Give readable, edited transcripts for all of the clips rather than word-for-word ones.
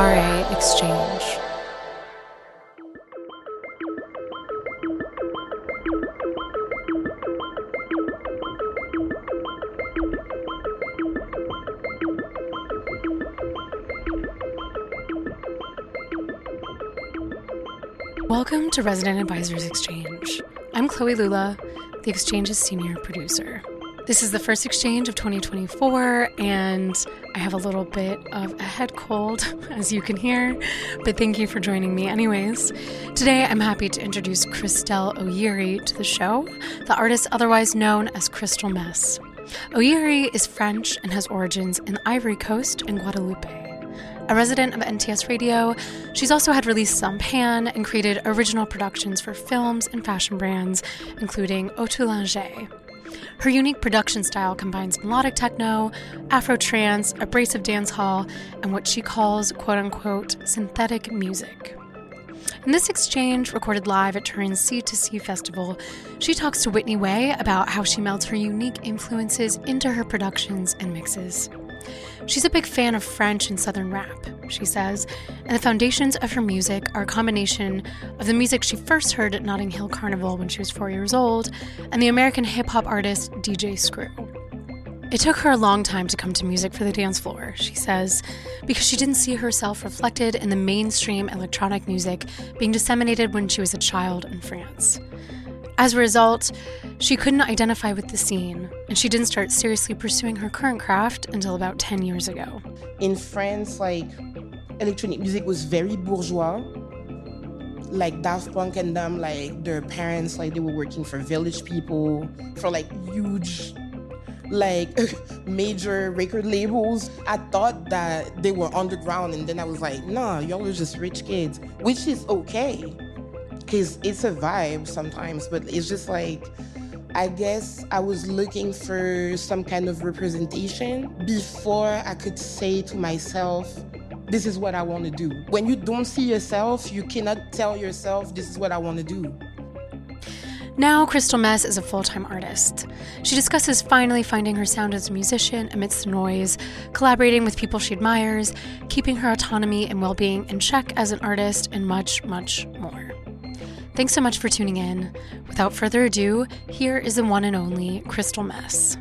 RA Exchange. Welcome to Resident Advisors Exchange. I'm Chloe Lula, the Exchange's senior producer. This is the first exchange of 2024, and I have a little bit of a head cold, as you can hear, but thank you for joining me anyways. Today, I'm happy to introduce Crystelle Oyiri to the show, the artist otherwise known as Crystallmess. Oyiri is French and has origins in the Ivory Coast and Guadeloupe. A resident of NTS Radio, she's also had releases on Pan and created original productions for films and fashion brands, including Ottolinger. Her unique production style combines melodic techno, afro trance, abrasive dance hall, and what she calls quote-unquote synthetic music. In this exchange, recorded live at Turin's C2C Festival, she talks to Whitney Wei about how she melts her unique influences into her productions and mixes. She's a big fan of French and Southern rap, she says, and the foundations of her music are a combination of the music she first heard at Notting Hill Carnival when she was 4 years old and the American hip-hop artist DJ Screw. It took her a long time to come to music for the dance floor, she says, because she didn't see herself reflected in the mainstream electronic music being disseminated when she was a child in France. As a result, she couldn't identify with the scene, and she didn't start seriously pursuing her current craft until about 10 years ago. In France, electronic music was very bourgeois. Daft Punk and them, their parents, they were working for Village People, for, huge, major record labels. I thought that they were underground, and then I was like, nah, y'all are just rich kids, which is okay. Because it's a vibe sometimes, but it's just I guess I was looking for some kind of representation before I could say to myself, this is what I want to do. When you don't see yourself, you cannot tell yourself, this is what I want to do. Now, Crystallmess is a full-time artist. She discusses finally finding her sound as a musician amidst the noise, collaborating with people she admires, keeping her autonomy and well-being in check as an artist, and much, much more. Thanks so much for tuning in. Without further ado, here is the one and only Crystallmess.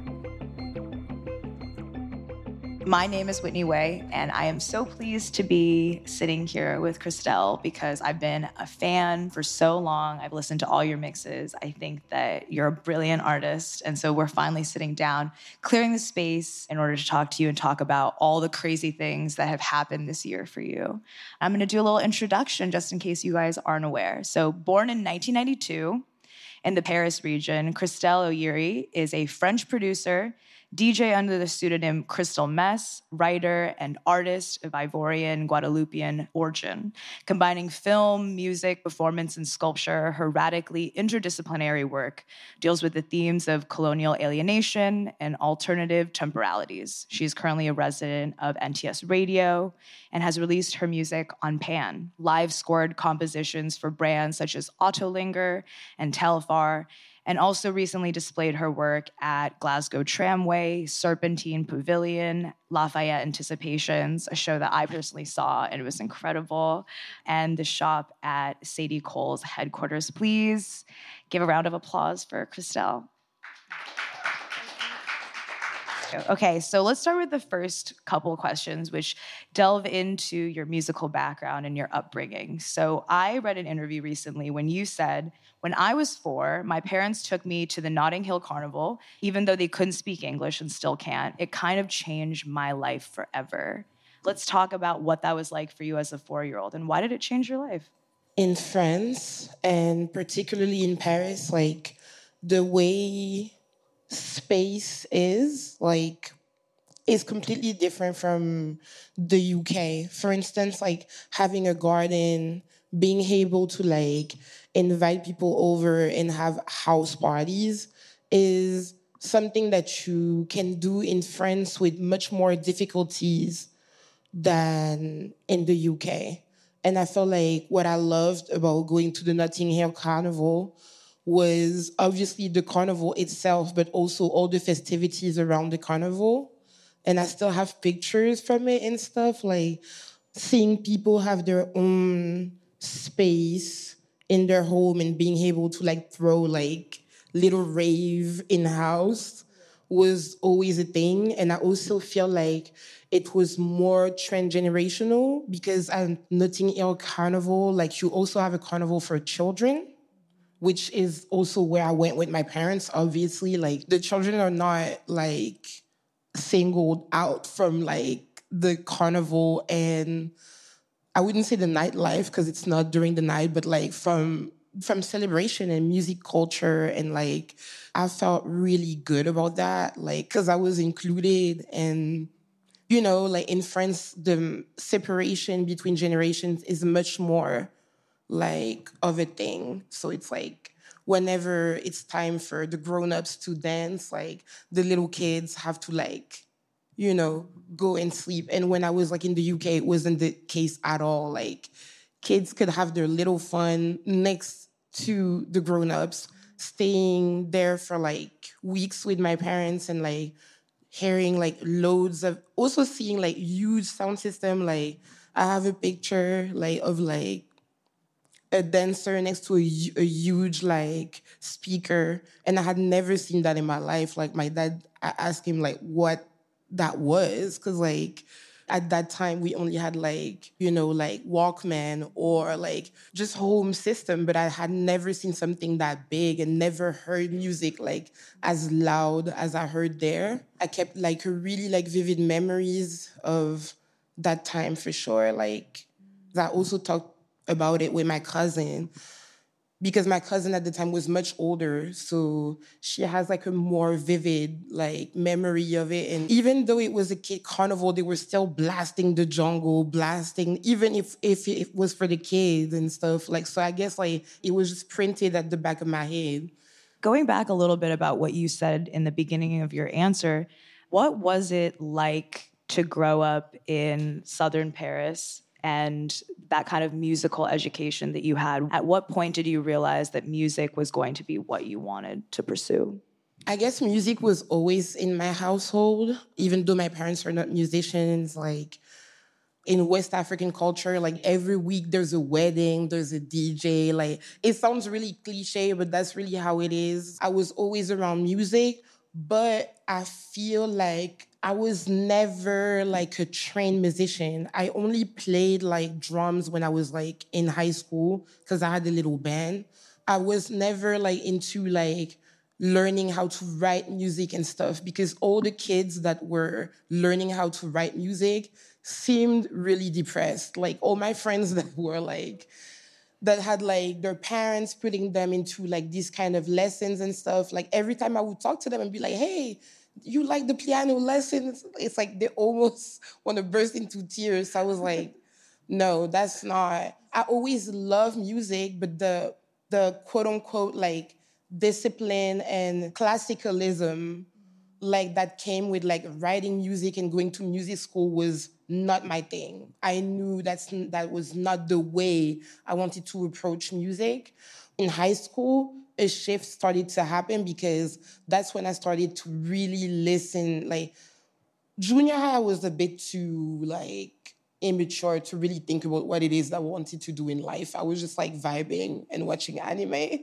My name is Whitney Wei, and I am so pleased to be sitting here with Crystelle because I've been a fan for so long. I've listened to all your mixes. I think that you're a brilliant artist, and so we're finally sitting down, clearing the space in order to talk to you and talk about all the crazy things that have happened this year for you. I'm going to do a little introduction just in case you guys aren't aware. So born in 1992 in the Paris region, Crystelle Oyiri is a French producer, DJ under the pseudonym Crystallmess, writer and artist of Ivorian, Guadeloupean origin. Combining film, music, performance, and sculpture, her radically interdisciplinary work deals with the themes of colonial alienation and alternative temporalities. She is currently a resident of NTS Radio and has released her music on Pan, live-scored compositions for brands such as Ottolinger and Telfar, and also recently displayed her work at Glasgow Tramway, Serpentine Pavilion, Lafayette Anticipations, a show that I personally saw, and it was incredible, and the shop at Sadie Cole's headquarters. Please give a round of applause for Crystelle. Okay, so let's start with the first couple questions, which delve into your musical background and your upbringing. So I read an interview recently when you said, when I was 4, my parents took me to the Notting Hill Carnival, even though they couldn't speak English and still can't. It kind of changed my life forever. Let's talk about what that was like for you as a 4-year-old, and why did it change your life? In France, and particularly in Paris, the way space is, is completely different from the UK. For instance, having a garden, being able to, invite people over and have house parties is something that you can do in France with much more difficulties than in the UK. And I felt what I loved about going to the Notting Hill Carnival was obviously the carnival itself, but also all the festivities around the carnival. And I still have pictures from it and stuff. seeing people have their own space in their home and being able to like throw like little rave in-house was always a thing. And I also feel like it was more transgenerational because at Notting Hill Carnival, like you also have a carnival for children, which is also where I went with my parents, obviously. Like the children are not like singled out from like the carnival and I wouldn't say the nightlife because it's not during the night, but like from celebration and music culture. And like, I felt really good about that, like, because I was included. And, you know, like in France, the separation between generations is much more like of a thing. So it's like, whenever it's time for the grown-ups to dance, like the little kids have to like, you know, go and sleep. And when I was like in the UK, it wasn't the case at all. Like kids could have their little fun next to the grown-ups, staying there for like weeks with my parents and like hearing like loads of, also seeing like huge sound system. Like I have a picture like of like a dancer next to a huge like speaker. And I had never seen that in my life. Like my dad, I asked him like what that was, because like at that time we only had like, you know, like Walkman or like just home system, but I had never seen something that big and never heard music like as loud as I heard there. I kept like really like vivid memories of that time for sure. Like I also talked about it with my cousin, because my cousin at the time was much older, so she has like a more vivid like memory of it. And even though it was a kid carnival, they were still blasting the jungle, even if it was for the kids and stuff. Like, so I guess like it was just printed at the back of my head. Going back a little bit about what you said in the beginning of your answer, what was it like to grow up in southern Paris and that kind of musical education that you had? At what point did you realize that music was going to be what you wanted to pursue? I guess music was always in my household, even though my parents are not musicians. Like in West African culture, like every week there's a wedding, there's a DJ. Like it sounds really cliche, but that's really how it is. I was always around music, but I feel like I was never like a trained musician. I only played like drums when I was like in high school because I had a little band. I was never like into like learning how to write music and stuff, because all the kids that were learning how to write music seemed really depressed. Like all my friends that were like, that had like their parents putting them into like these kind of lessons and stuff. Like every time I would talk to them and be like, hey, you like the piano lessons? It's like they almost want to burst into tears. I was like, no, that's not. I always love music, but the quote unquote like discipline and classicalism like that came with like writing music and going to music school was not my thing. I knew that was not the way I wanted to approach music. In high school, a shift started to happen because that's when I started to really listen. Like, junior high, I was a bit too, like, immature to really think about what it is that I wanted to do in life. I was just, like, vibing and watching anime,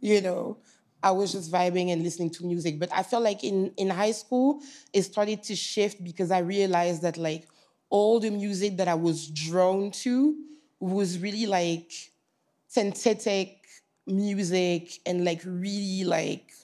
you know. I was just vibing and listening to music. But I felt like in high school, it started to shift because I realized that, like, all the music that I was drawn to was really, like, synthetic music and like really like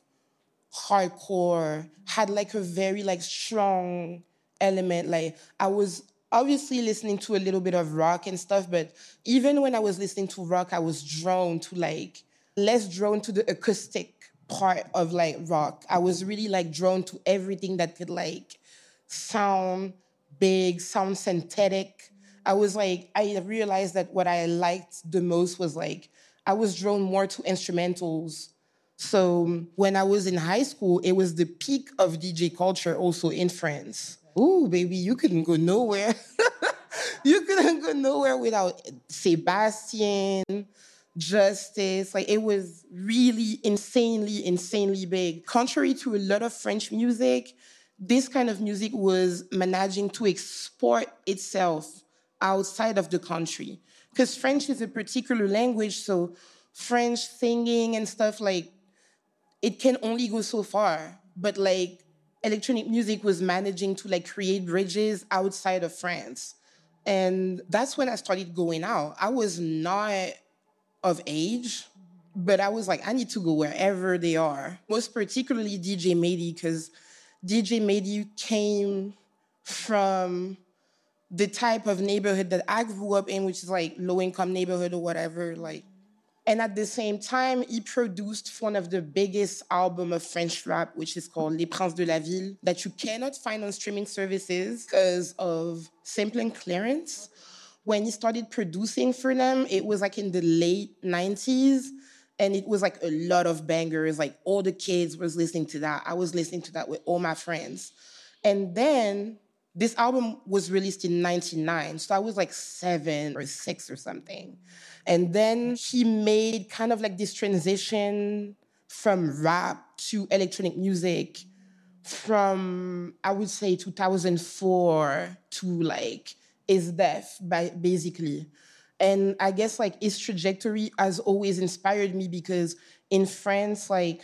hardcore, had like a very like strong element. Like I was obviously listening to a little bit of rock and stuff, but even when I was listening to rock, I was drawn to like, less drawn to the acoustic part of like rock. I was really like drawn to everything that could like sound big, sound synthetic. I was like, I realized that what I liked the most was like, I was drawn more to instrumentals. So when I was in high school, it was the peak of DJ culture also in France. Ooh, baby, you couldn't go nowhere. You couldn't go nowhere without Sebastian, Justice. Like it was really insanely big. Contrary to a lot of French music, this kind of music was managing to export itself outside of the country. Because French is a particular language, so French singing and stuff, like, it can only go so far. But, like, electronic music was managing to, like, create bridges outside of France. And that's when I started going out. I was not of age, but I was like, I need to go wherever they are. Most particularly DJ Mehdi, because DJ Mehdi came from the type of neighborhood that I grew up in, which is like low-income neighborhood or whatever. Like, and at the same time, he produced one of the biggest albums of French rap, which is called Les Princes de la Ville, that you cannot find on streaming services because of sampling clearance. When he started producing for them, it was like in the late 90s, and it was like a lot of bangers. Like, all the kids was listening to that. I was listening to that with all my friends. And then this album was released in 99, so I was like 7 or 6 or something. And then he made kind of like this transition from rap to electronic music from, I would say, 2004 to like his death, basically. And I guess like his trajectory has always inspired me because in France, like,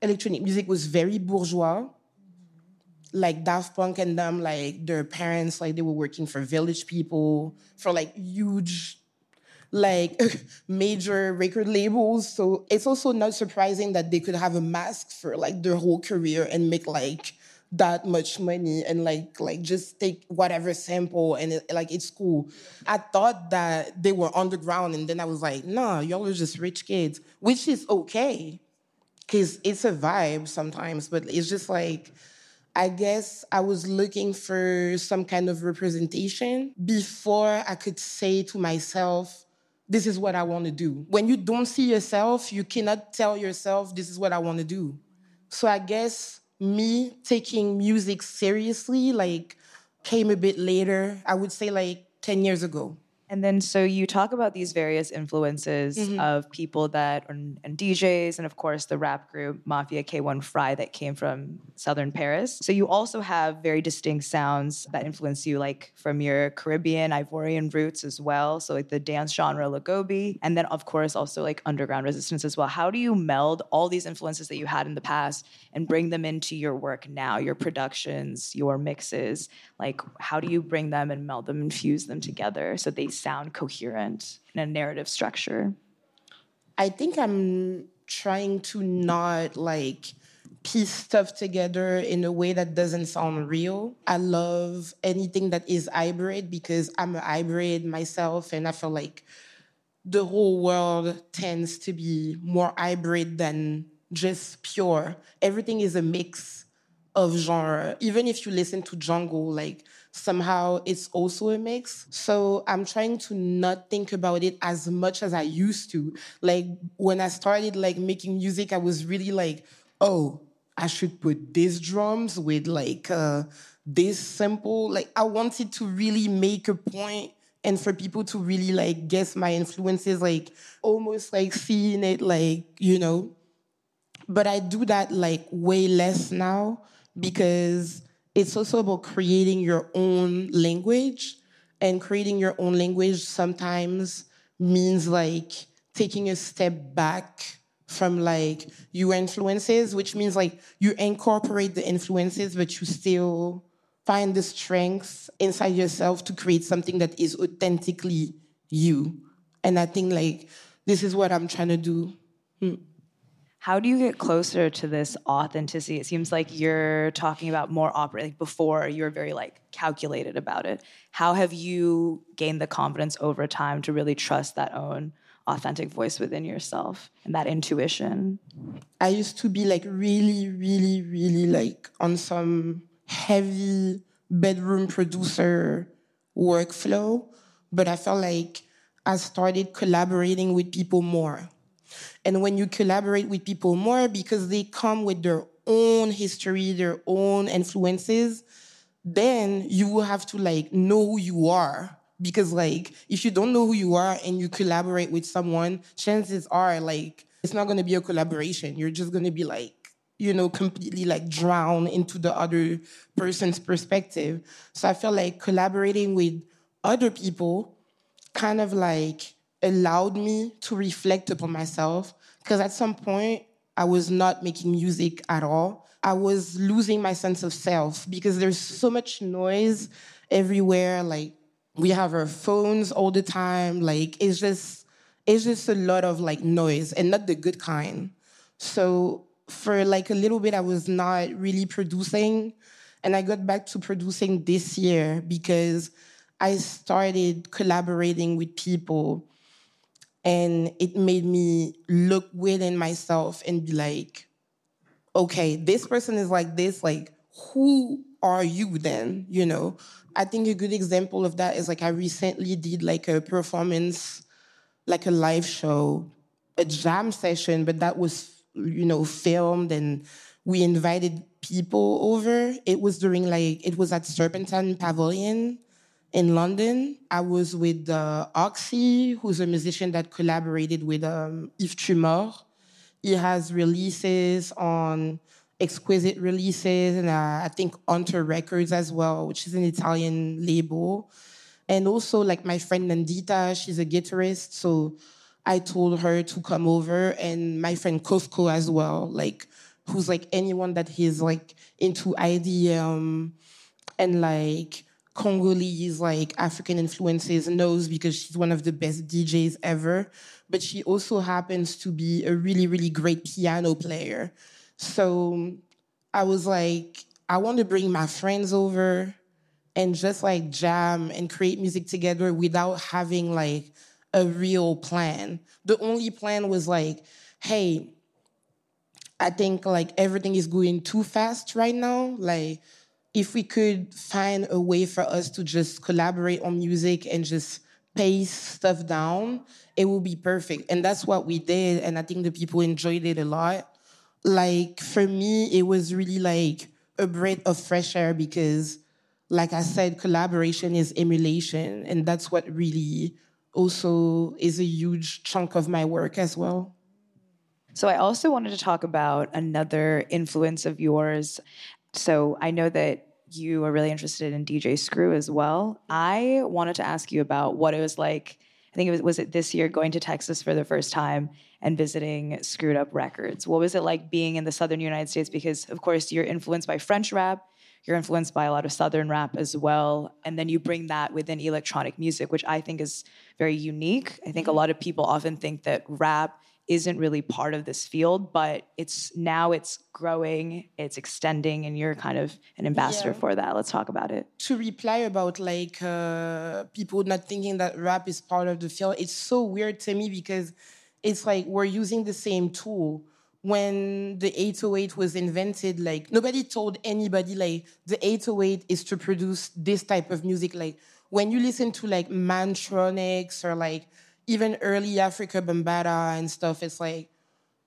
electronic music was very bourgeois. Like, Daft Punk and them, like, their parents, like, they were working for Village People, for, like, huge, like, major record labels. So it's also not surprising that they could have a mask for, like, their whole career and make, like, that much money and, like just take whatever sample and, like, it's cool. I thought that they were underground, and then I was like, nah, y'all are just rich kids, which is okay, because it's a vibe sometimes, but it's just, like, I guess I was looking for some kind of representation before I could say to myself, this is what I want to do. When you don't see yourself, you cannot tell yourself, this is what I want to do. So I guess me taking music seriously, like, came a bit later. I would say like 10 years ago. And then, so you talk about these various influences of people that, and DJs, and of course the rap group Mafia K1 Fry that came from southern Paris. So you also have very distinct sounds that influence you, like from your Caribbean, Ivorian roots as well. So like the dance genre Legobi, and then of course also like Underground Resistance as well. How do you meld all these influences that you had in the past and bring them into your work now, your productions, your mixes? Like, how do you bring them and meld them and fuse them together so they sound coherent in a narrative structure? I think I'm trying to not, like, piece stuff together in a way that doesn't sound real. I love anything that is hybrid because I'm a hybrid myself, and I feel like the whole world tends to be more hybrid than just pure. Everything is a mix of genre. Even if you listen to jungle, like, somehow it's also a mix. So I'm trying to not think about it as much as I used to. Like, when I started, like, making music, I was really like, oh, I should put these drums with, like, this sample. Like, I wanted to really make a point and for people to really, like, guess my influences, like, almost, like, seeing it, like, you know. But I do that, like, way less now, because it's also about creating your own language, and creating your own language sometimes means, like, taking a step back from, like, your influences, which means, like, you incorporate the influences, but you still find the strength inside yourself to create something that is authentically you. And I think, like, this is what I'm trying to do. How do you get closer to this authenticity? It seems like you're talking about more like before you were very, like, calculated about it. How have you gained the confidence over time to really trust that own authentic voice within yourself and that intuition? I used to be, like, really, really, really, like, on some heavy bedroom producer workflow, but I felt like I started collaborating with people more. And when you collaborate with people more, because they come with their own history, their own influences, then you will have to, like, know who you are. Because, like, if you don't know who you are and you collaborate with someone, chances are, like, it's not going to be a collaboration. You're just going to be, like, you know, completely, like, drowned into the other person's perspective. So I feel like collaborating with other people kind of like allowed me to reflect upon myself, because at some point I was not making music at all. I was losing my sense of self because there's so much noise everywhere. Like, we have our phones all the time. Like, it's just a lot of like noise, and not the good kind. So for like a little bit, I was not really producing. And I got back to producing this year because I started collaborating with people, and it made me look within myself and be like, okay, this person is like this, like, who are you then, you know? I think a good example of that is like I recently did like a performance, like a live show, a jam session, but that was, you know, filmed, and we invited people over. It was during like, it was at Serpentine Pavilion in London. I was with Oxy, who's a musician that collaborated with Yves Tumor. He has releases on Exquisite Releases, and I think Hunter Records as well, which is an Italian label. And also like my friend Nandita, she's a guitarist, so I told her to come over, and my friend Kofko as well, like, who's like anyone that he's like into IDM and like Congolese, like African influences knows, because she's one of the best DJs ever. But she also happens to be a really, really great piano player. So I was like, I want to bring my friends over and just like jam and create music together without having like a real plan. The only plan was like, hey, I think like everything is going too fast right now. Like, if we could find a way for us to just collaborate on music and just pace stuff down, it would be perfect. And that's what we did. And I think the people enjoyed it a lot. Like, for me, it was really like a breath of fresh air because, like I said, collaboration is emulation. And that's what really also is a huge chunk of my work as well. So I also wanted to talk about another influence of yours. So I know that you are really interested in DJ Screw as well. I wanted to ask you about what it was like, I think it was it this year, going to Texas for the first time and visiting Screwed Up Records. What was it like being in the Southern United States? Because, of course, you're influenced by French rap, you're influenced by a lot of Southern rap as well. And then you bring that within electronic music, which I think is very unique. I think a lot of people often think that rap isn't really part of this field, but it's growing, it's extending, and you're kind of an ambassador for that. Let's talk about it. To reply about like people not thinking that rap is part of the field, it's so weird to me because it's like we're using the same tool. When the 808 was invented, like nobody told anybody like the 808 is to produce this type of music. Like when you listen to like Mantronics or like even early Africa Bambata and stuff, it's like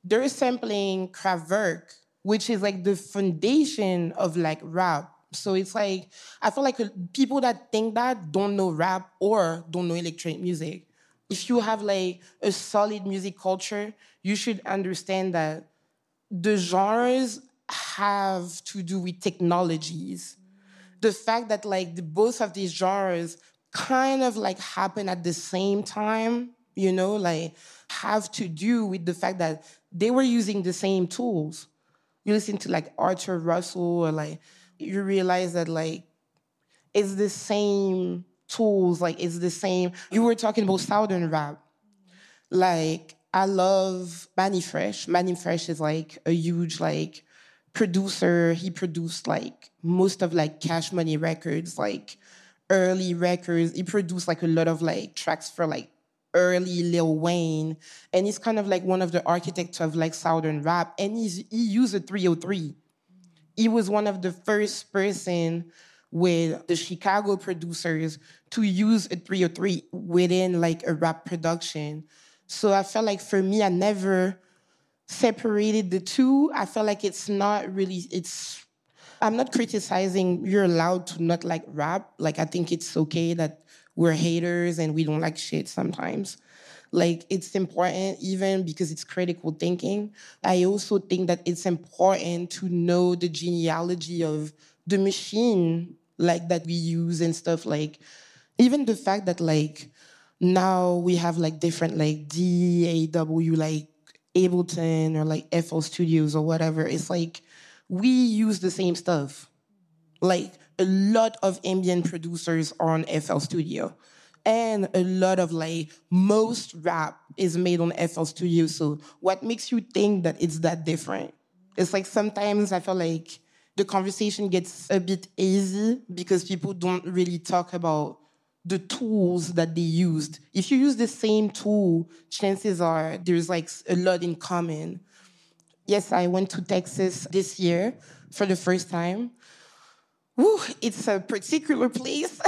they're sampling Kraftwerk, which is like the foundation of like rap. So it's like, I feel like people that think that don't know rap or don't know electronic music. If you have like a solid music culture, you should understand that the genres have to do with technologies. The fact that like both of these genres kind of like happen at the same time, you know, like have to do with the fact that they were using the same tools. You listen to like Arthur Russell, or like you realize that like it's the same tools, like it's the same. You were talking about Southern rap. Like I love Manny Fresh. Manny Fresh is like a huge like producer. He produced like most of like Cash Money Records, like early records. He produced like a lot of like tracks for like early Lil Wayne, and he's kind of like one of the architects of like Southern rap, and he used a 303. He was one of the first person with the Chicago producers to use a 303 within like a rap production. So I felt like for me, I never separated the two. I felt like I'm not criticizing. You're allowed to not like rap. Like, I think it's okay that we're haters and we don't like shit sometimes. Like, it's important even because it's critical thinking. I also think that it's important to know the genealogy of the machine, like, that we use and stuff. Like, even the fact that like now we have like different like DAW like Ableton or like FL Studios or whatever, it's like we use the same stuff. Like a lot of ambient producers are on FL Studio. And a lot of like, most rap is made on FL Studio. So what makes you think that it's that different? It's like sometimes I feel like the conversation gets a bit hazy because people don't really talk about the tools that they used. If you use the same tool, chances are there's like a lot in common. Yes, I went to Texas this year for the first time. Woo, it's a particular place.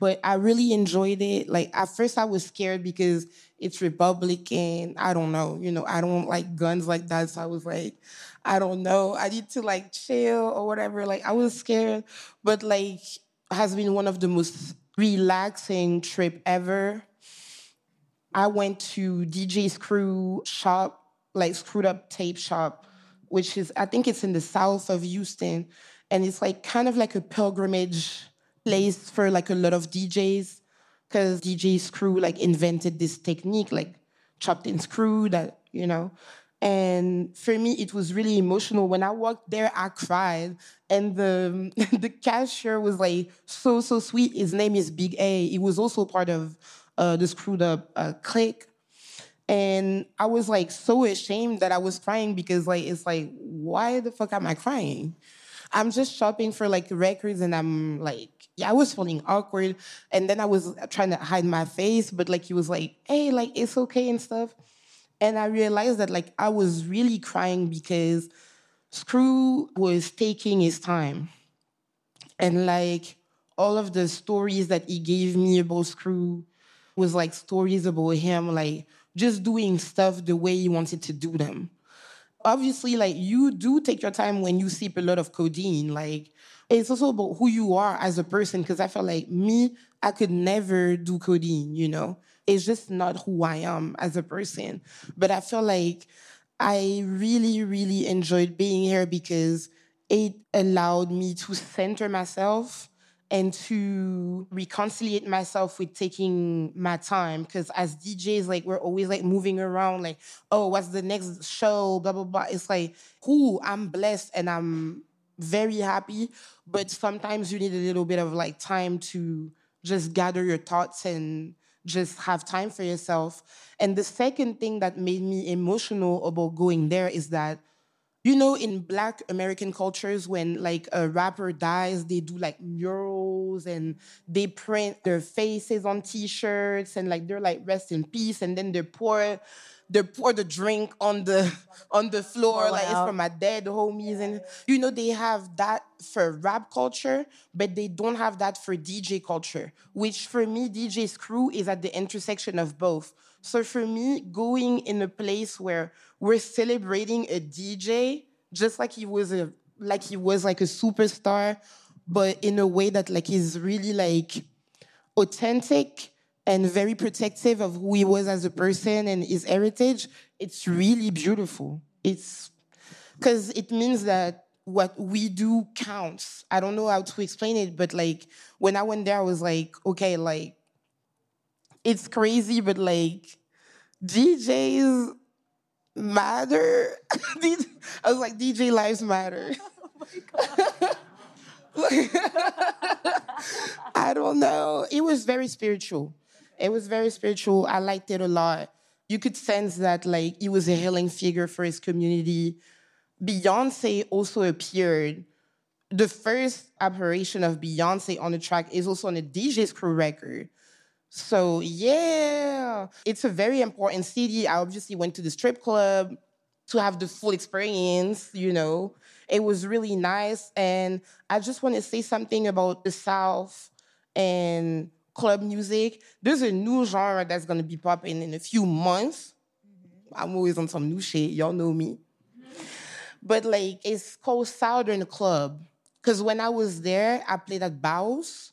But I really enjoyed it. Like, at first I was scared because it's Republican. I don't know. You know, I don't like guns like that. So I was like, I don't know. I need to, like, chill or whatever. Like, I was scared. But, like, has been one of the most relaxing trip ever. I went to DJ Screw shop, like, Screwed Up Tape Shop, which is, I think it's in the south of Houston. And it's, like, kind of like a pilgrimage place for like a lot of DJs, because DJ Screw like invented this technique, like chopped and screwed, that, you know. And for me, it was really emotional. When I walked there, I cried, and the cashier was like so sweet. His name is Big A. He was also part of the Screwed Up clique, and I was like so ashamed that I was crying because like it's like why the fuck am I crying? I'm just shopping for like records, and I'm like, yeah, I was feeling awkward. And then I was trying to hide my face, but like he was like, hey, like it's okay and stuff. And I realized that like I was really crying because Screw was taking his time. And like all of the stories that he gave me about Screw was like stories about him, like just doing stuff the way he wanted to do them. Obviously, like, you do take your time when you sip a lot of codeine. Like, it's also about who you are as a person, because I felt like me, I could never do codeine, you know? It's just not who I am as a person. But I feel like I really, really enjoyed being here because it allowed me to center myself and to reconciliate myself with taking my time. Because as DJs, like, we're always, like, moving around, like, oh, what's the next show, blah, blah, blah. It's like, ooh, I'm blessed and I'm very happy. But sometimes you need a little bit of, like, time to just gather your thoughts and just have time for yourself. And the second thing that made me emotional about going there is that, you know, in Black American cultures, when, like, a rapper dies, they do, like, murals and they print their faces on T-shirts and, like, they're, like, rest in peace. And then they pour the drink on the floor. Oh, like, wow. It's for my dead homies. Yeah. And, you know, they have that for rap culture, but they don't have that for DJ culture, which, for me, DJ Screw is at the intersection of both. So for me, going in a place where we're celebrating a DJ, just like he was like a superstar, but in a way that like is really like authentic and very protective of who he was as a person and his heritage, it's really beautiful. It's because it means that what we do counts. I don't know how to explain it, but like when I went there, I was like, okay, like, it's crazy, but, like, DJs matter. I was like, DJ lives matter. Oh, my God. I don't know. It was very spiritual. I liked it a lot. You could sense that, like, he was a healing figure for his community. Beyoncé also appeared. The first apparition of Beyoncé on the track is also on a DJ Screw record. So, yeah, it's a very important city. I obviously went to the strip club to have the full experience, you know. It was really nice. And I just want to say something about the South and club music. There's a new genre that's going to be popping in a few months. I'm always on some new shit. Y'all know me. But, like, it's called Southern Club. Because when I was there, I played at Baus.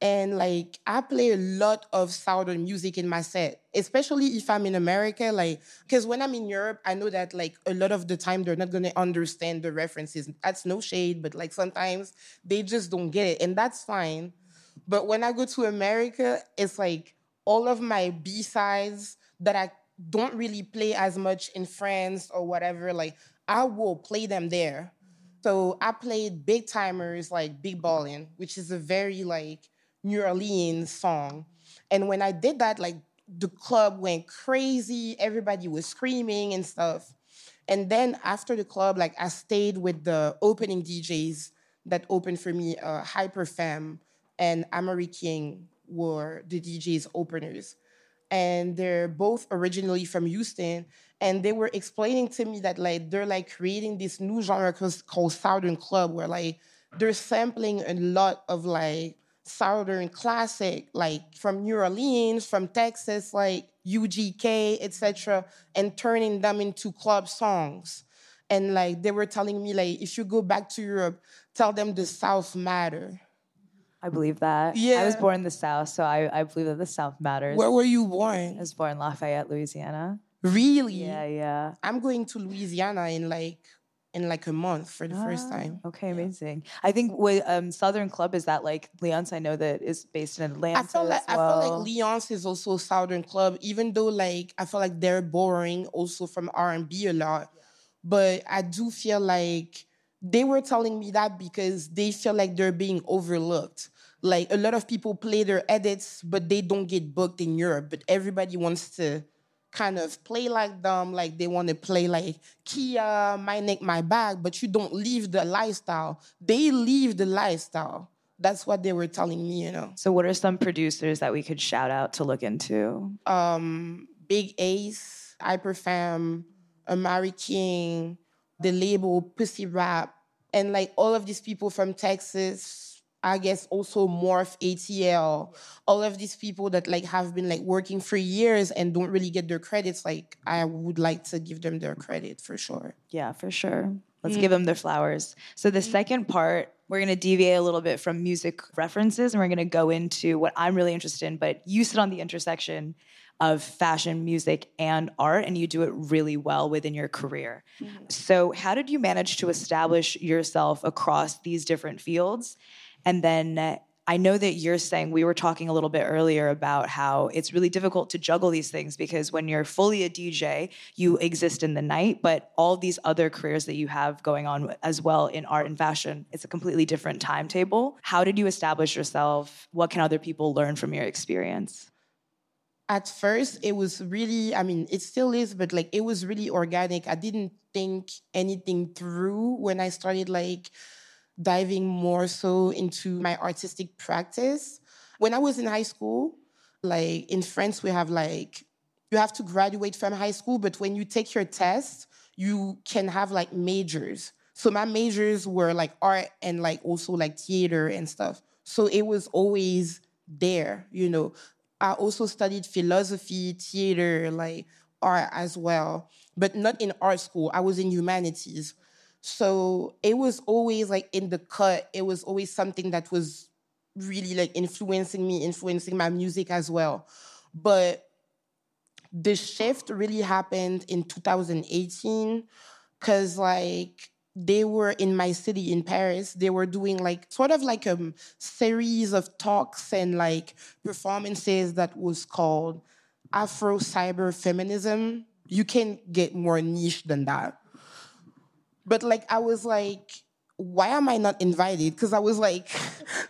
And, like, I play a lot of Southern music in my set, especially if I'm in America, like, because when I'm in Europe, I know that, like, a lot of the time they're not going to understand the references. That's no shade, but, like, sometimes they just don't get it, and that's fine. But when I go to America, it's like all of my B-sides that I don't really play as much in France or whatever, like I will play them there. So I played Big Timers, like Big Ballin', which is a very like New Orleans song. And when I did that, like the club went crazy. Everybody was screaming and stuff. And then after the club, like I stayed with the opening DJs that opened for me. Hyperfemme and Amari King were the DJs openers. And they're both originally from Houston. And they were explaining to me that like they're like creating this new genre called Southern Club, where like they're sampling a lot of like Southern classic, like from New Orleans, from Texas, like UGK, etc., and turning them into club songs. And like they were telling me, like, if you go back to Europe, tell them the South matter. I believe that. Yeah. I was born in the South, so I believe that the South matters. Where were you born? I was born in Lafayette, Louisiana. Really? Yeah, yeah. I'm going to Louisiana in like a month for the first time. Okay, amazing. I think with Southern Club is that like Leonce, I know that is based in Atlanta. I feel like Leonce is also Southern Club, even though like I feel like they're borrowing also from R&B a lot. Yeah. But I do feel like they were telling me that because they feel like they're being overlooked. Like a lot of people play their edits, but they don't get booked in Europe. But everybody wants to kind of play like them, like they want to play like Kia, My Neck, My Bag, but you don't leave the lifestyle. They leave the lifestyle. That's what they were telling me, you know. So what are some producers that we could shout out to look into? Big Ace, Hyperfemme, Amari King, the label Pussy Rap, and like all of these people from Texas, I guess also Morph, ATL, all of these people that like have been like working for years and don't really get their credits. Like I would like to give them their credit for sure. Yeah, for sure. Let's give them their flowers. So the second part, we're going to deviate a little bit from music references and we're going to go into what I'm really interested in, but you sit on the intersection of fashion, music, and art, and you do it really well within your career. Mm-hmm. So how did you manage to establish yourself across these different fields? And then I know that you're saying, we were talking a little bit earlier about how it's really difficult to juggle these things because when you're fully a DJ, you exist in the night, but all these other careers that you have going on as well in art and fashion, it's a completely different timetable. How did you establish yourself? What can other people learn from your experience? At first, it was really, I mean, it still is, but like it was really organic. I didn't think anything through when I started like diving more so into my artistic practice. When I was in high school, like in France, we have like, you have to graduate from high school, but when you take your test, you can have like majors. So my majors were like art and like also like theater and stuff. So it was always there, you know. I also studied philosophy, theater, like art as well, but not in art school. I was in humanities. So it was always like in the cut. It was always something that was really like influencing me, influencing my music as well. But the shift really happened in 2018 because like they were in my city in Paris. They were doing like sort of like a series of talks and like performances that was called Afro Cyber Feminism. You can't get more niche than that. But like, I was like, why am I not invited? Because I was like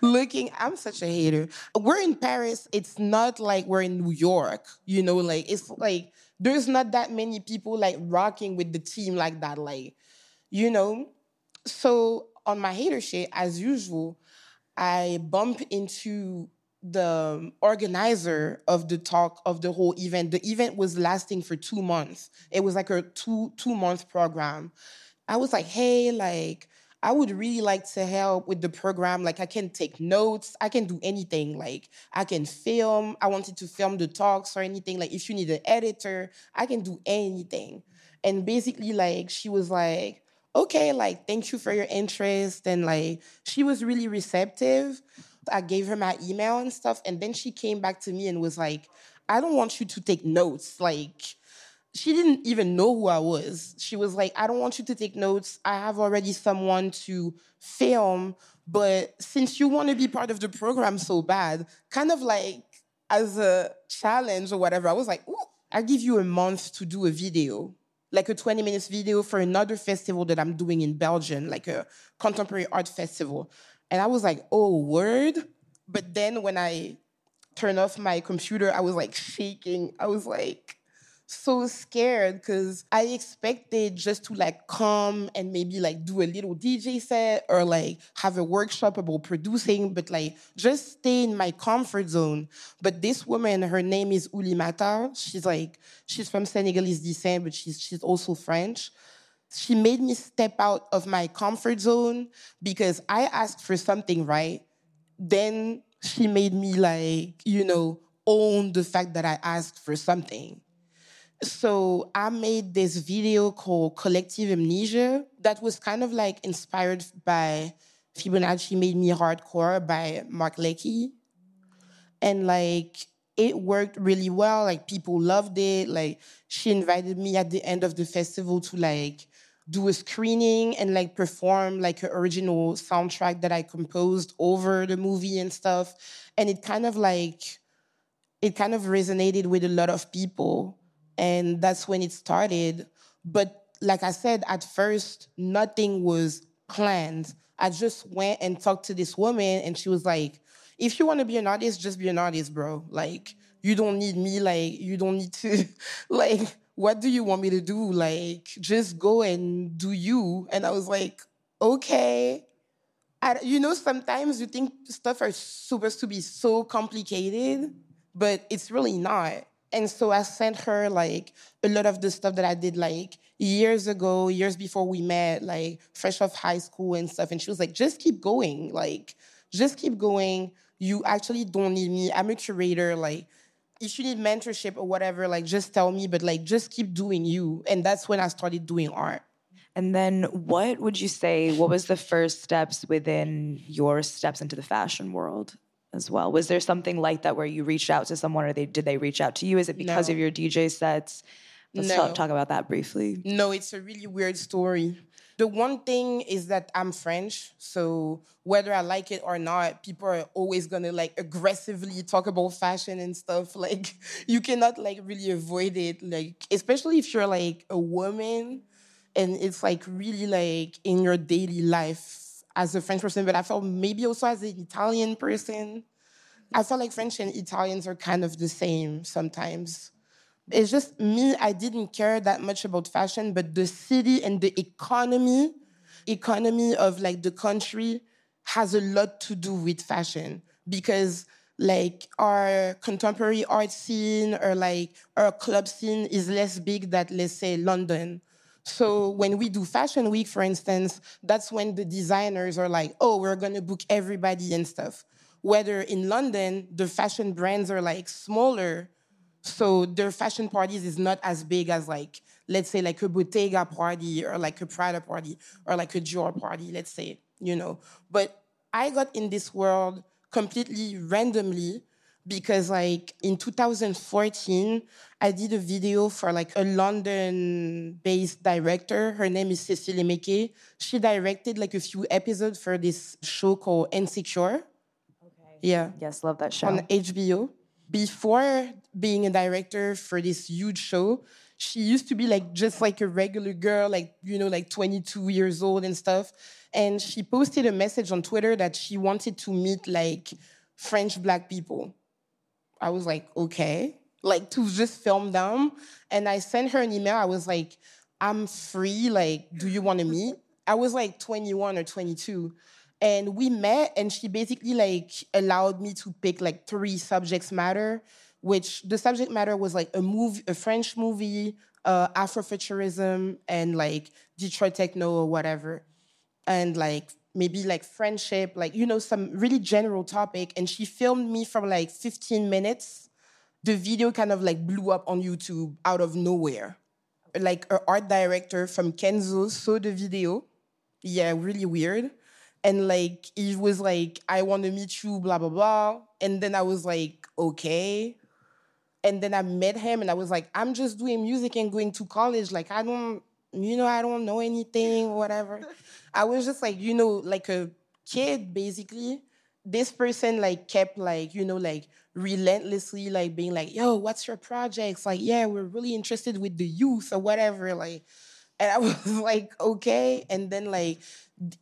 looking, I'm such a hater. We're in Paris. It's not like we're in New York, you know, like it's like there's not that many people like rocking with the team like that, like, you know. So on my hater shit, as usual, I bump into the organizer of the talk of the whole event. The event was lasting for 2 months. It was like a two-month program. I was like, hey, like, I would really like to help with the program. Like, I can take notes. I can do anything. Like, I can film. I wanted to film the talks or anything. Like, if you need an editor, I can do anything. And basically, like, she was like, okay, like, thank you for your interest. And, like, she was really receptive. I gave her my email and stuff. And then she came back to me and was like, I don't want you to take notes. Like, she didn't even know who I was. She was like, I don't want you to take notes. I have already someone to film, But since you want to be part of the program so bad, kind of like as a challenge or whatever, I was like, ooh, I'll give you a month to do a video, like a 20-minute video for another festival that I'm doing in Belgium, like a contemporary art festival. And I was like, oh, word. But then when I turned off my computer, I was like shaking. I was like so scared because I expected just to like come and maybe like do a little DJ set or like have a workshop about producing, but like just stay in my comfort zone. But this woman, her name is Oulimata. She's like, she's from Senegalese descent, but she's also French. She made me step out of my comfort zone because I asked for something, right? Then she made me like, you know, own the fact that I asked for something. So I made this video called Collective Amnesia that was kind of like inspired by Fibonacci Made Me Hardcore by Mark Leckie. And like, it worked really well. Like, people loved it. Like, she invited me at the end of the festival to like do a screening and like perform like her original soundtrack that I composed over the movie and stuff. And it kind of like, it kind of resonated with a lot of people. And that's when it started. But like I said, at first, nothing was planned. I just went and talked to this woman, and she was like, if you want to be an artist, just be an artist, bro. Like, you don't need me. Like, you don't need to. Like, what do you want me to do? Like, just go and do you. And I was like, okay. You know, sometimes you think stuff are supposed to be so complicated, but it's really not. And so I sent her, like, a lot of the stuff that I did, like, years ago, years before we met, like, fresh off high school and stuff. And she was like, just keep going. Like, just keep going. You actually don't need me. I'm a curator. Like, if you need mentorship or whatever, like, just tell me. But, like, just keep doing you. And that's when I started doing art. And then what would you say, what was the first steps within your steps into the fashion world as well? Was there something like that where you reached out to someone or did they reach out to you? Is it because of your DJ sets? Let's talk about that briefly. No, it's a really weird story. The one thing is that I'm French, so whether I like it or not, people are always going to like aggressively talk about fashion and stuff. Like, you cannot like really avoid it, like especially if you're like a woman and it's like really like in your daily life. As a French person, but I felt maybe also as an Italian person. I felt like French and Italians are kind of the same sometimes. It's just me, I didn't care that much about fashion, but the city and the economy of like the country has a lot to do with fashion because like our contemporary art scene or like our club scene is less big than, let's say, London. So when we do Fashion Week, for instance, that's when the designers are like, oh, we're going to book everybody and stuff. Whether in London, the fashion brands are like smaller, so their fashion parties is not as big as like, let's say like a Bottega party or like a Prada party or like a Dior party, let's say, you know. But I got in this world completely randomly because like in 2014, I did a video for like a London-based director. Her name is Cécile Emeke. She directed like a few episodes for this show called Insecure. Okay. Yeah. Yes, love that show. On HBO. Before being a director for this huge show, she used to be like just like a regular girl, like, you know, like 22 years old and stuff. And she posted a message on Twitter that she wanted to meet like French Black people. I was like, okay. Like, to just film them. And I sent her an email. I was like, I'm free. Like, do you want to meet? I was like 21 or 22. And we met, and she basically, like, allowed me to pick, like, 3 subject matter, which the subject matter was, like, a French movie, Afrofuturism, and, like, Detroit techno or whatever. And, like, maybe, like, friendship, like, you know, some really general topic. And she filmed me from, like, 15 minutes. The video kind of like blew up on YouTube out of nowhere. Like an art director from Kenzo saw the video. Yeah, really weird. And like, he was like, I want to meet you, blah, blah, blah. And then I was like, okay. And then I met him and I was like, I'm just doing music and going to college. Like, I don't know anything or whatever. I was just like, you know, like a kid, basically, this person, like, kept, like, you know, like, relentlessly, like, being like, yo, what's your projects? Like, yeah, we're really interested with the youth or whatever, like. And I was like, okay. And then, like,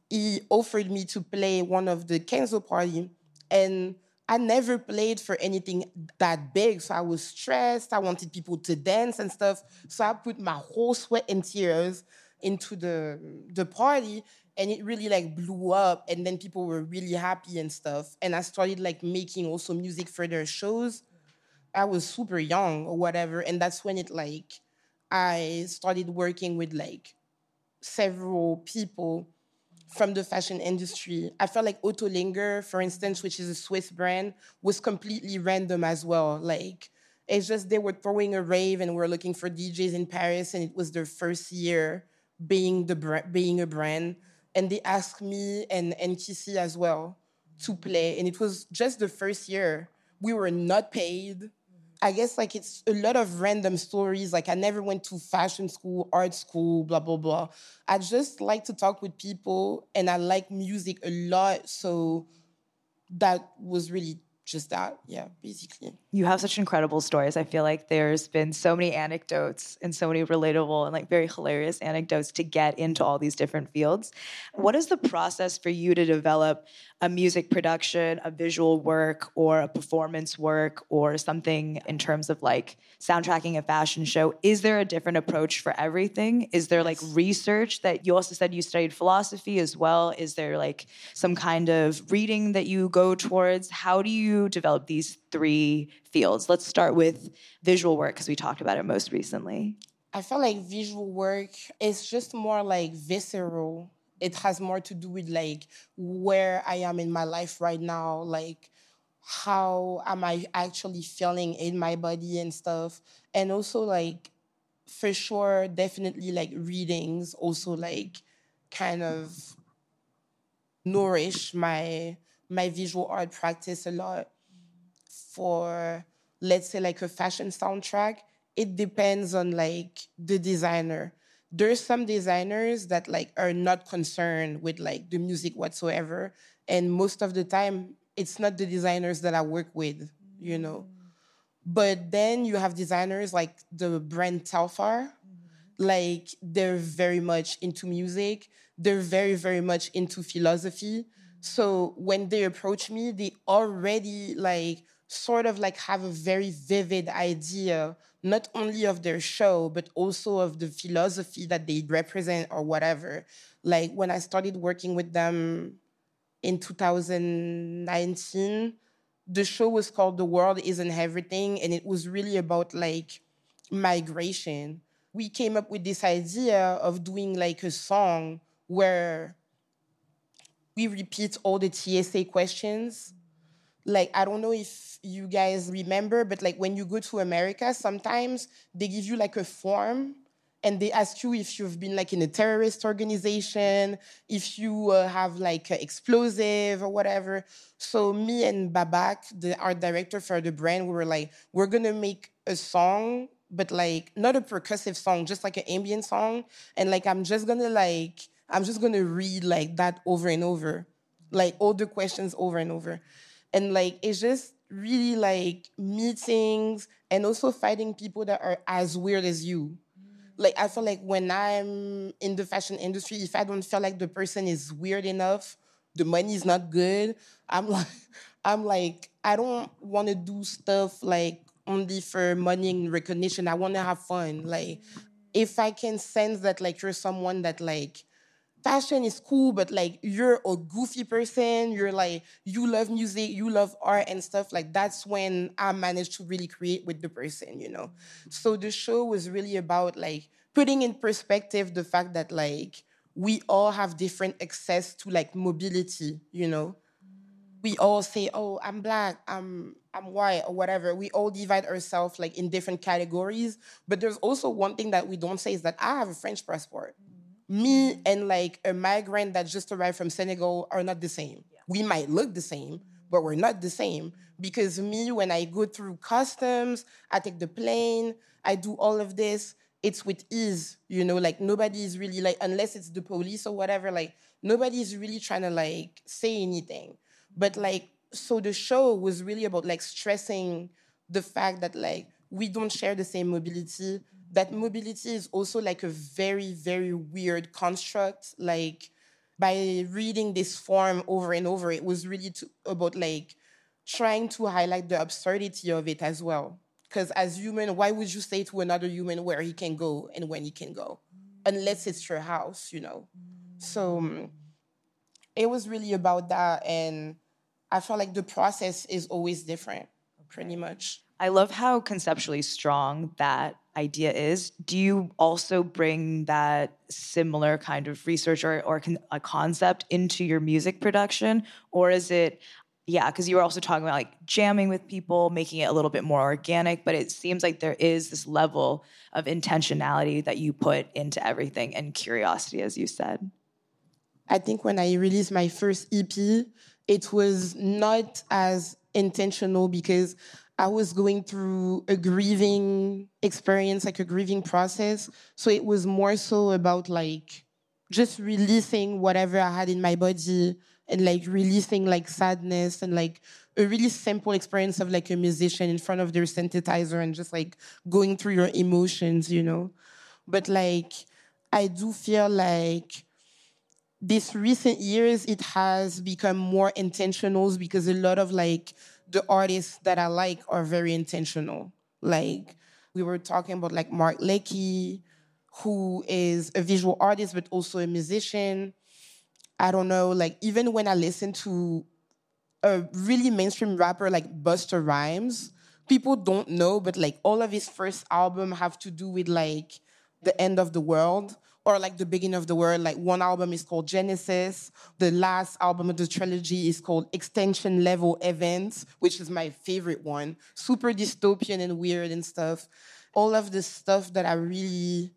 he offered me to play one of the Kenzo party. And I never played for anything that big. So I was stressed. I wanted people to dance and stuff. So I put my whole sweat and tears into the party. And it really, like, blew up. And then people were really happy and stuff. And I started, like, making also music for their shows. I was super young or whatever. And that's when it, like... I started working with, like, several people from the fashion industry. I felt like Ottolinger, for instance, which is a Swiss brand, was completely random as well. Like, it's just they were throwing a rave and were looking for DJs in Paris, and it was their first year being a brand. And they asked me and Kissy as well to play. And it was just the first year. We were not paid. I guess, like, it's a lot of random stories. Like, I never went to fashion school, art school, blah, blah, blah. I just like to talk with people, and I like music a lot. So that was really just that, yeah, basically. You have such incredible stories. I feel like there's been so many anecdotes and so many relatable and, like, very hilarious anecdotes to get into all these different fields. What is the process for you to develop a music production, a visual work, or a performance work, or something in terms of, like, soundtracking a fashion show? Is there a different approach for everything? Is there, like, research that you also said you studied philosophy as well? Is there, like, some kind of reading that you go towards? How do you develop these three fields? Let's start with visual work, because we talked about it most recently. I feel like visual work is just more, like, visceral. It has more to do with, like, where I am in my life right now, like, how am I actually feeling in my body and stuff. And also, like, for sure, definitely, like, readings also, like, kind of nourish my visual art practice a lot. For, let's say, like, a fashion soundtrack, it depends on, like, the designer. There's some designers that, like, are not concerned with, like, the music whatsoever. And most of the time, it's not the designers that I work with, you know. But then you have designers like the brand Telfar. Like, they're very much into music. They're very, very much into philosophy. So when they approach me, they already, like, sort of, like, have a very vivid idea, not only of their show, but also of the philosophy that they represent or whatever. Like, when I started working with them in 2019, the show was called The World Isn't Everything, and it was really about, like, migration. We came up with this idea of doing, like, a song where we repeat all the TSA questions. Like, I don't know if you guys remember, but, like, when you go to America, sometimes they give you, like, a form, and they ask you if you've been, like, in a terrorist organization, if you have, like, an explosive or whatever. So me and Babak, the art director for the brand, we were like, we're going to make a song, but, like, not a percussive song, just, like, an ambient song. And, like, I'm just going to read, like, that over and over, like, all the questions over and over. And, like, it's just really, like, meetings and also fighting people that are as weird as you. Like, I feel like when I'm in the fashion industry, if I don't feel like the person is weird enough, the money's not good, I'm like, I don't want to do stuff, like, only for money and recognition. I want to have fun. Like, if I can sense that, like, you're someone that, like, fashion is cool, but, like, you're a goofy person, you're, like, you love music, you love art and stuff, like, that's when I managed to really create with the person, you know? So the show was really about, like, putting in perspective the fact that, like, we all have different access to, like, mobility, you know? We all say, oh, I'm Black, I'm white, or whatever. We all divide ourselves, like, in different categories. But there's also one thing that we don't say is that I have a French passport. Me and, like, a migrant that just arrived from Senegal are not the same. Yeah. We might look the same, but we're not the same. Because me, when I go through customs, I take the plane, I do all of this, it's with ease, you know, like nobody's really like, unless it's the police or whatever, like nobody's really trying to like say anything. But like, so the show was really about like stressing the fact that like we don't share the same mobility. That mobility is also like a very, very weird construct. Like by reading this form over and over, it was really about like trying to highlight the absurdity of it as well. Because as human, why would you say to another human where he can go and when he can go? Unless it's your house, you know? So it was really about that. And I felt like the process is always different, pretty much. I love how conceptually strong that idea is. Do you also bring that similar kind of research or a concept into your music production? Or is it... Yeah, because you were also talking about like jamming with people, making it a little bit more organic, but it seems like there is this level of intentionality that you put into everything and curiosity, as you said. I think when I released my first EP, it was not as intentional because I was going through a grieving experience, like a grieving process. So it was more so about like just releasing whatever I had in my body, and like releasing like sadness and like a really simple experience of like a musician in front of their synthesizer and just like going through your emotions, you know? But like, I do feel like these recent years, it has become more intentional because a lot of like the artists that I like are very intentional. Like we were talking about like Mark Leckie, who is a visual artist, but also a musician. I don't know, like, even when I listen to a really mainstream rapper like Busta Rhymes, people don't know, but, like, all of his first album have to do with, like, the end of the world or, like, the beginning of the world. Like, one album is called Genesis. The last album of the trilogy is called Extinction Level Events, which is my favorite one. Super dystopian and weird and stuff. All of the stuff that I really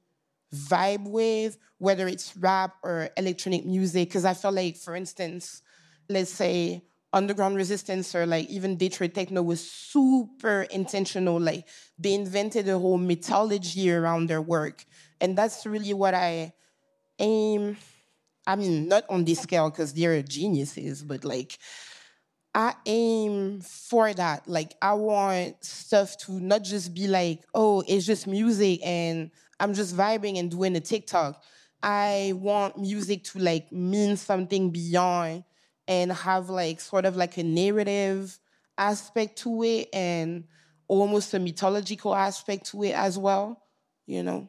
vibe with, whether it's rap or electronic music, because I felt like, for instance, let's say Underground Resistance or like even Detroit Techno was super intentional. Like they invented a whole mythology around their work. And that's really what I aim, I mean, not on this scale because they're geniuses, but like I aim for that. Like I want stuff to not just be like, oh, it's just music and I'm just vibing and doing a TikTok. I want music to like mean something beyond and have like sort of like a narrative aspect to it and almost a mythological aspect to it as well, you know?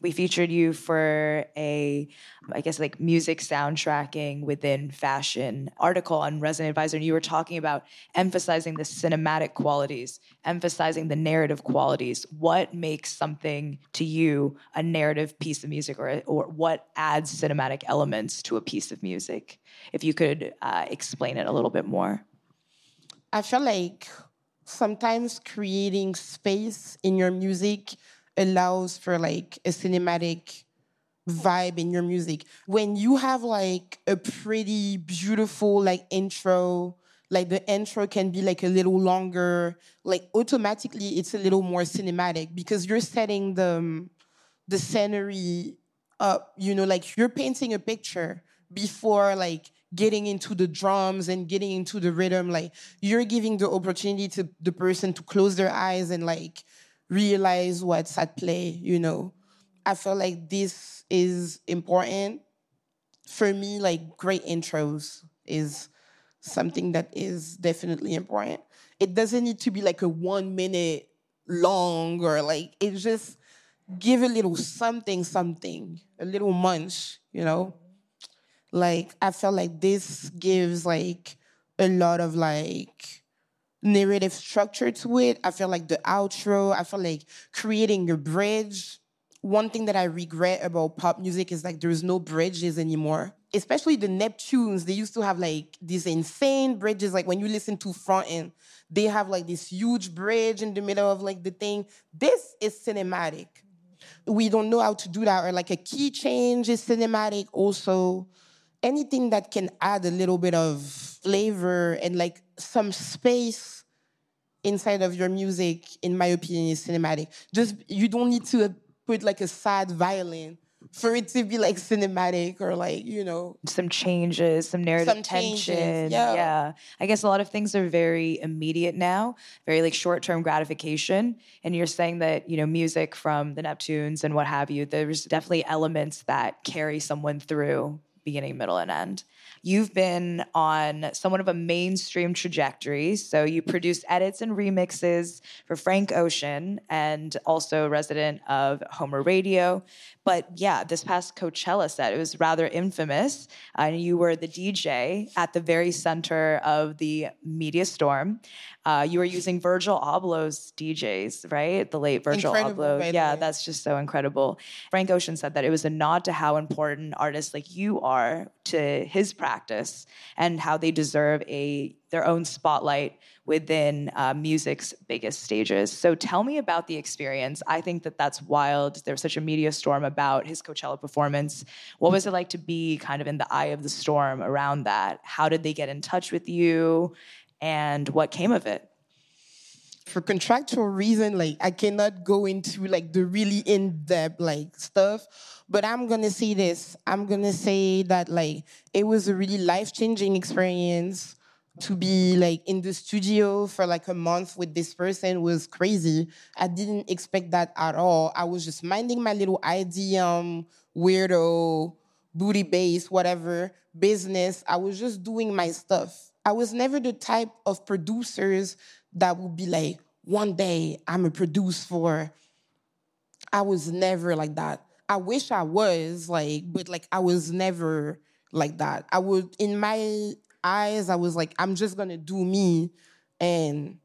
We featured you for a, I guess, like music soundtracking within fashion article on Resident Advisor, and you were talking about emphasizing the cinematic qualities, emphasizing the narrative qualities. What makes something to you a narrative piece of music, or what adds cinematic elements to a piece of music? If you could explain it a little bit more. I feel like sometimes creating space in your music allows for like a cinematic vibe in your music. When you have like a pretty beautiful like intro, like the intro can be like a little longer, like automatically it's a little more cinematic because you're setting the scenery up, you know, like you're painting a picture before like getting into the drums and getting into the rhythm. Like you're giving the opportunity to the person to close their eyes and like realize what's at play, you know. I feel like this is important. For me, like, great intros is something that is definitely important. It doesn't need to be, like, a 1 minute long or, like, it just give a little something, a little munch, you know. Like, I felt like this gives, like, a lot of, like, narrative structure to it. I feel like the outro, I feel like creating a bridge. One thing that I regret about pop music is like there's no bridges anymore. Especially the Neptunes, they used to have like these insane bridges. Like when you listen to Front End, they have like this huge bridge in the middle of like the thing. This is cinematic. We don't know how to do that. Or like a key change is cinematic also. Anything that can add a little bit of flavor and like some space inside of your music, in my opinion, is cinematic. Just you don't need to put like a sad violin for it to be like cinematic or like, you know. Some changes, some narrative tension. Yeah. I guess a lot of things are very immediate now, very like short-term gratification. And you're saying that, you know, music from the Neptunes and what have you, there's definitely elements that carry someone through beginning, middle, and end. You've been on somewhat of a mainstream trajectory. So you produced edits and remixes for Frank Ocean and also resident of Homer Radio. But yeah, this past Coachella set, it was rather infamous. And you were the DJ at the very center of the media storm. You were using Virgil Abloh's DJs, right? The late Virgil Abloh. Right? Yeah, that's just so incredible. Frank Ocean said that it was a nod to how important artists like you are to his practice and how they deserve their own spotlight within music's biggest stages. So tell me about the experience. I think that that's wild. There was such a media storm about his Coachella performance. What was it like to be kind of in the eye of the storm around that? How did they get in touch with you? And what came of it? For contractual reason, like I cannot go into like the really in-depth like stuff, but I'm gonna say this. I'm gonna say that like it was a really life-changing experience. To be like in the studio for like a month with this person was crazy. I didn't expect that at all. I was just minding my little IDM weirdo booty bass whatever business. I was just doing my stuff. I was never the type of producers that would be like, one day I'm a producer for. I was never like that. I wish I was, like, but like I was never like that. I would, in my eyes, I was like, I'm just gonna do me and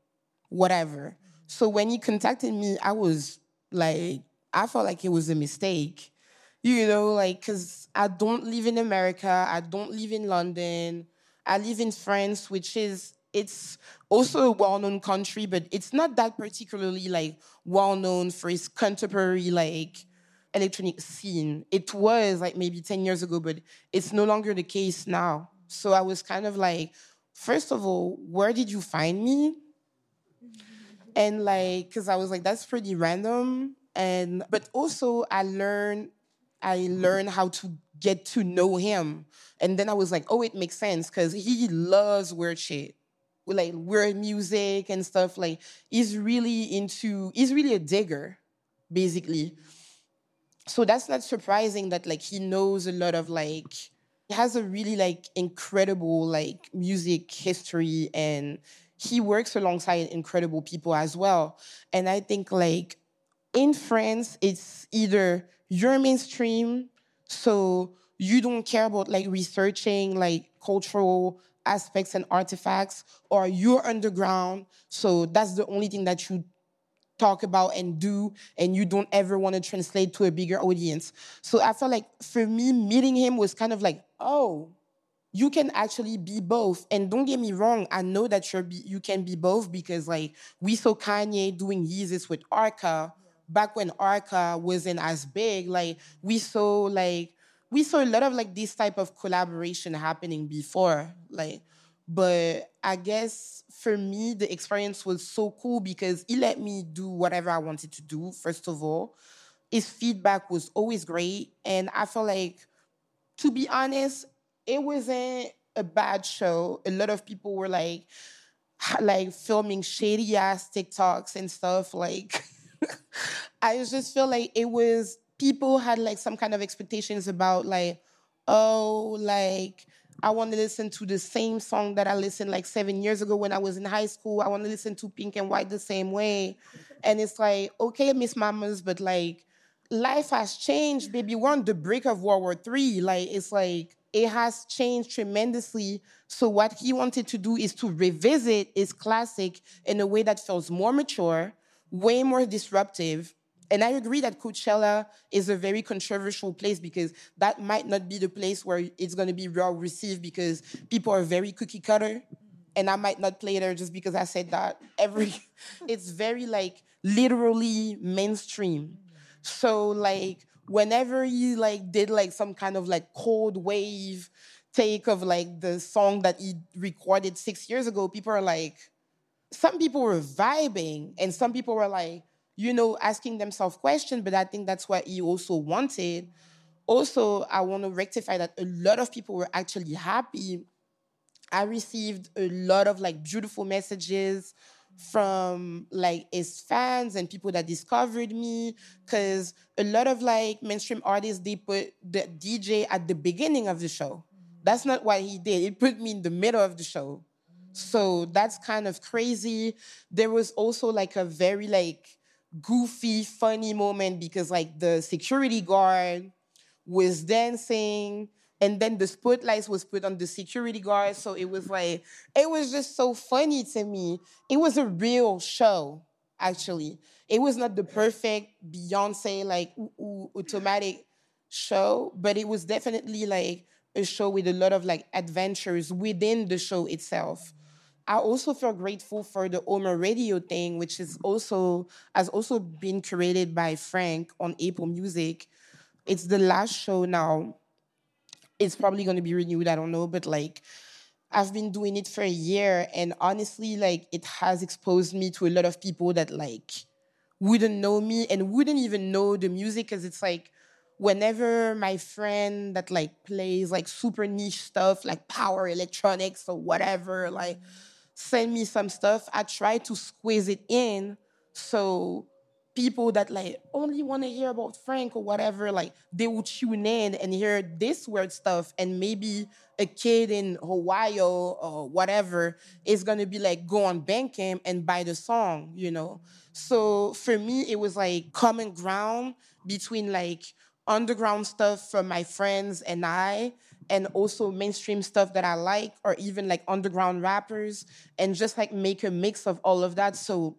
whatever. So when he contacted me, I was like, I felt like it was a mistake, you know, like, because I don't live in America, I don't live in London. I live in France, which is, it's also a well-known country, but it's not that particularly like well-known for its contemporary like electronic scene. It was like maybe 10 years ago, but it's no longer the case now. So I was kind of like, first of all, where did you find me? And like, because I was like, that's pretty random. And but also I learned how to get to know him. And then I was like, oh, it makes sense because he loves weird shit, like weird music and stuff. Like he's really a digger, basically. So that's not surprising that like he knows a lot of like, he has a really like incredible like music history and he works alongside incredible people as well. And I think like in France, it's either you're mainstream, so you don't care about like researching like cultural aspects and artifacts, or you're underground. So that's the only thing that you talk about and do, and you don't ever want to translate to a bigger audience. So I felt like for me, meeting him was kind of like, oh, you can actually be both. And don't get me wrong, I know that you can be both because like we saw Kanye doing Yeezus with Arca. Back when Arca wasn't as big, like we saw a lot of like this type of collaboration happening before, like. But I guess for me the experience was so cool because he let me do whatever I wanted to do. First of all, his feedback was always great, and I felt like, to be honest, it wasn't a bad show. A lot of people were like filming shady ass TikToks and stuff like. I just feel like it was, people had like some kind of expectations about like, oh, like I want to listen to the same song that I listened like 7 years ago when I was in high school. I want to listen to Pink and White the same way. And it's like, okay, Miss Mamas, but like life has changed, baby. We're on the brink of World War III. Like it's like, it has changed tremendously. So what he wanted to do is to revisit his classic in a way that feels more mature, way more disruptive. And I agree that Coachella is a very controversial place because that might not be the place where it's going to be well received because people are very cookie cutter. And I might not play there just because I said that. It's very like literally mainstream. So like whenever he like did like some kind of like cold wave take of like the song that he recorded 6 years ago, people are like, some people were vibing and some people were like, you know, asking themselves questions, but I think that's what he also wanted. Also, I want to rectify that a lot of people were actually happy. I received a lot of, like, beautiful messages from, like, his fans and people that discovered me, because a lot of, like, mainstream artists, they put the DJ at the beginning of the show. That's not what he did. He put me in the middle of the show. So that's kind of crazy. There was also, like, a very, like, goofy, funny moment because, like, the security guard was dancing, and then the spotlights was put on the security guard. So it was like, it was just so funny to me. It was a real show, actually. It was not the perfect Beyonce, like, automatic show, but it was definitely, like, a show with a lot of, like, adventures within the show itself. I also feel grateful for the Omer Radio thing, which is also, has also been created by Frank on Apple Music. It's the last show now. It's probably going to be renewed, I don't know, but, like, I've been doing it for a year, and honestly, like, it has exposed me to a lot of people that, like, wouldn't know me and wouldn't even know the music, because it's, like, whenever my friend that, like, plays, like, super niche stuff, like power electronics or whatever, like, send me some stuff, I try to squeeze it in so people that, like, only want to hear about Frank or whatever, like, they will tune in and hear this weird stuff, and maybe a kid in Hawaii or whatever is going to be like, go on Bandcamp and buy the song, you know? So for me, it was like common ground between, like, underground stuff from my friends and I, and also mainstream stuff that I like, or even, like, underground rappers, and just, like, make a mix of all of that. So,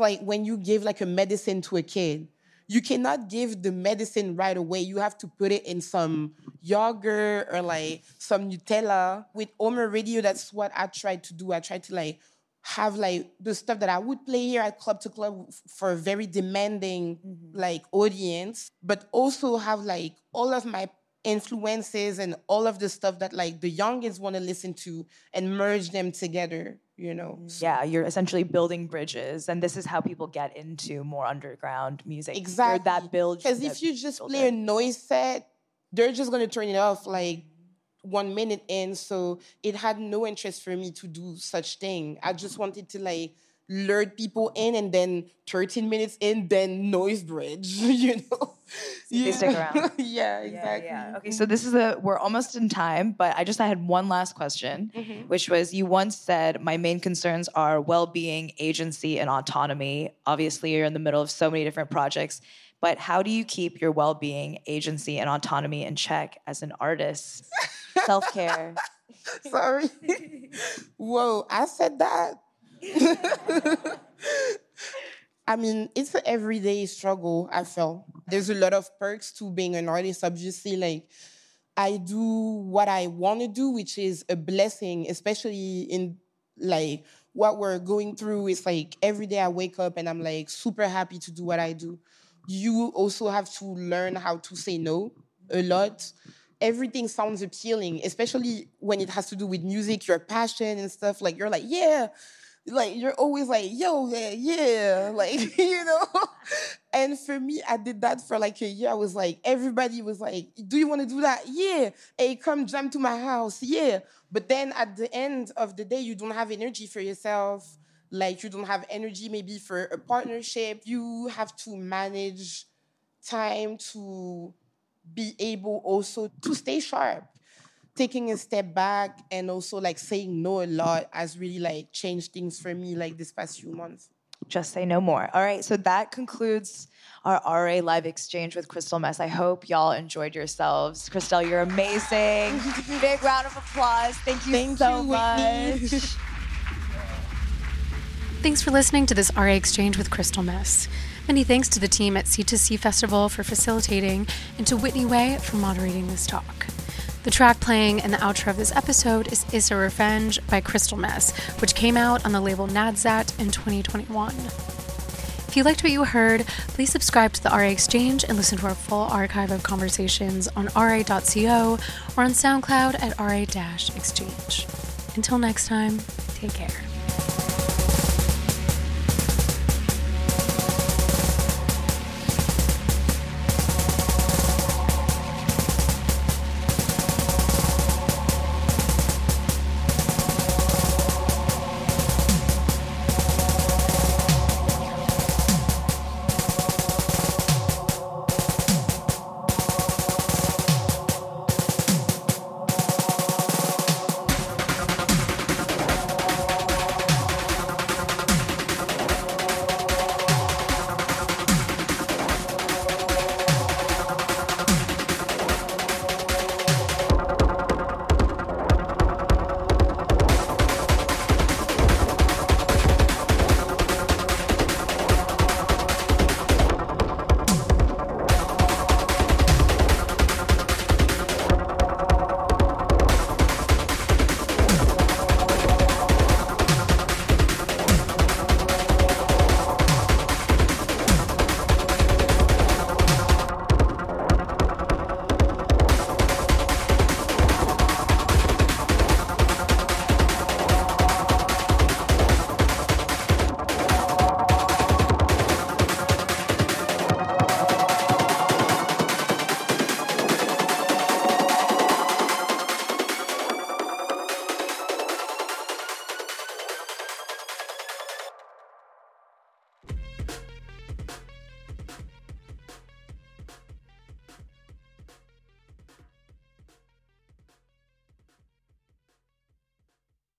like, when you give, like, a medicine to a kid, you cannot give the medicine right away. You have to put it in some yogurt or, like, some Nutella. With Omer Radio, that's what I tried to do. I tried to, like, have, like, the stuff that I would play here at club to club for a very demanding, like, audience, but also have, like, all of my influences and all of the stuff that, like, the youngins want to listen to and merge them together, you know? Yeah, you're essentially building bridges, and this is how people get into more underground music. Exactly. That build. Because if you just play a noise set, they're just going to turn it off, like, 1 minute in, so it had no interest for me to do such thing. I just wanted to, like, lure people in, and then 13 minutes in, then noise bridge, you know? So they stick around. Yeah, exactly. Yeah, yeah. Okay, so this is we're almost in time, but I had one last question, which was, you once said, my main concerns are well-being, agency, and autonomy. Obviously, you're in the middle of so many different projects, but how do you keep your well-being, agency, and autonomy in check as an artist? Self-care. Sorry. Whoa, I said that? I mean, it's an everyday struggle, I feel. There's a lot of perks to being an artist, obviously. Like, I do what I want to do, which is a blessing, especially in, like, what we're going through. It's like every day I wake up and I'm, like, super happy to do what I do. You also have to learn how to say no a lot. Everything sounds appealing, especially when it has to do with music, your passion and stuff. Like, you're like, yeah. Like, you're always like, yo, yeah, yeah. Like, you know? And for me, I did that for, like, a year. I was like, everybody was like, do you want to do that? Yeah. Hey, come jump to my house. Yeah. But then at the end of the day, you don't have energy for yourself. Like, you don't have energy maybe for a partnership. You have to manage time to be able also to stay sharp. Taking a step back and also, like, saying no a lot has really, like, changed things for me, like, this past few months. Just say no more. All right, so that concludes our RA Live Exchange with Crystallmess. I hope y'all enjoyed yourselves. Crystelle, you're amazing. Big round of applause. Thank you so much, Whitney. Thanks for listening to this RA Exchange with Crystallmess. Many thanks to the team at C2C Festival for facilitating, and to Whitney Wei for moderating this talk. The track playing and the outro of this episode is Issa Revenge by Crystallmess, which came out on the label Nadzat in 2021. If you liked what you heard, please subscribe to the RA Exchange and listen to our full archive of conversations on ra.co or on SoundCloud at ra-exchange. Until next time, take care.